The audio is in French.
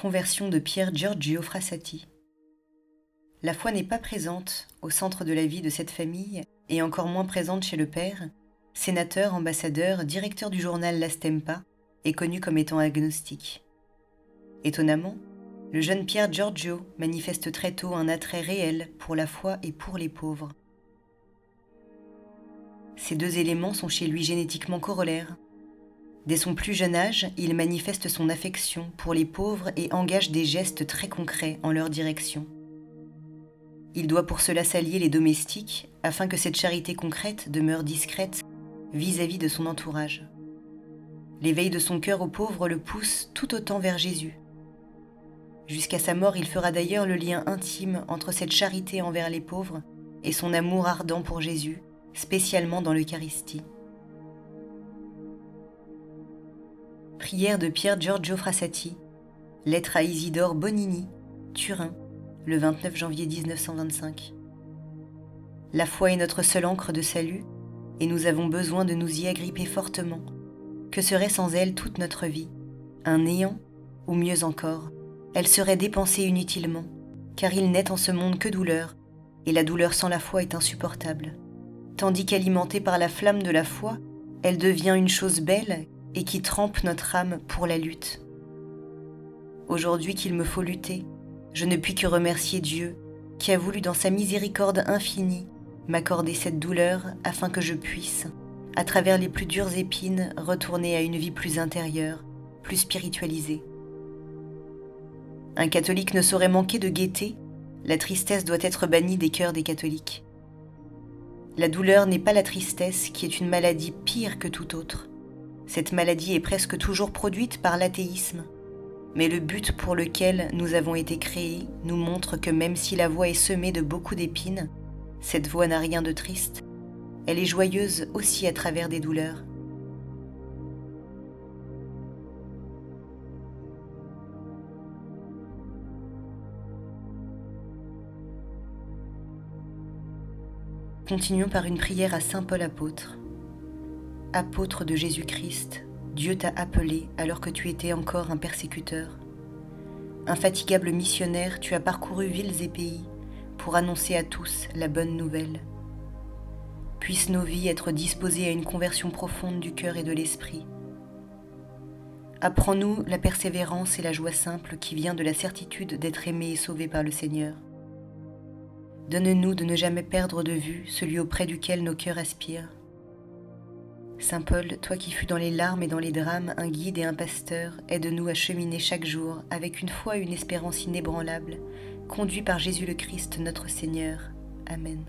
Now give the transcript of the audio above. Conversion de Pier Giorgio Frassati. La foi n'est pas présente au centre de la vie de cette famille et encore moins présente chez le père, sénateur, ambassadeur, directeur du journal La Stampa et connu comme étant agnostique. Étonnamment, le jeune Pier Giorgio manifeste très tôt un attrait réel pour la foi et pour les pauvres. Ces deux éléments sont chez lui génétiquement corollaires. Dès son plus jeune âge, il manifeste son affection pour les pauvres et engage des gestes très concrets en leur direction. Il doit pour cela s'allier les domestiques afin que cette charité concrète demeure discrète vis-à-vis de son entourage. L'éveil de son cœur aux pauvres le pousse tout autant vers Jésus. Jusqu'à sa mort, il fera d'ailleurs le lien intime entre cette charité envers les pauvres et son amour ardent pour Jésus, spécialement dans l'Eucharistie. Prière de Pier Giorgio Frassati. Lettre à Isidore Bonini, Turin, le 29 janvier 1925. La foi est notre seule ancre de salut, et nous avons besoin de nous y agripper fortement. Que serait sans elle toute notre vie? Un néant, ou mieux encore, elle serait dépensée inutilement, car il n'est en ce monde que douleur, et la douleur sans la foi est insupportable. Tandis qu'alimentée par la flamme de la foi, elle devient une chose belle, et qui trempe notre âme pour la lutte. Aujourd'hui qu'il me faut lutter, je ne puis que remercier Dieu qui a voulu dans sa miséricorde infinie m'accorder cette douleur afin que je puisse, à travers les plus dures épines, retourner à une vie plus intérieure, plus spiritualisée. Un catholique ne saurait manquer de gaieté, la tristesse doit être bannie des cœurs des catholiques. La douleur n'est pas la tristesse qui est une maladie pire que toute autre. Cette maladie est presque toujours produite par l'athéisme, mais le but pour lequel nous avons été créés nous montre que même si la voie est semée de beaucoup d'épines, cette voie n'a rien de triste, elle est joyeuse aussi à travers des douleurs. Continuons par une prière à saint Paul apôtre. Apôtre de Jésus-Christ, Dieu t'a appelé alors que tu étais encore un persécuteur. Infatigable missionnaire, tu as parcouru villes et pays pour annoncer à tous la bonne nouvelle. Puissent nos vies être disposées à une conversion profonde du cœur et de l'esprit. Apprends-nous la persévérance et la joie simple qui vient de la certitude d'être aimé et sauvé par le Seigneur. Donne-nous de ne jamais perdre de vue celui auprès duquel nos cœurs aspirent. Saint Paul, toi qui fus dans les larmes et dans les drames un guide et un pasteur, aide-nous à cheminer chaque jour avec une foi et une espérance inébranlables, conduits par Jésus le Christ notre Seigneur. Amen.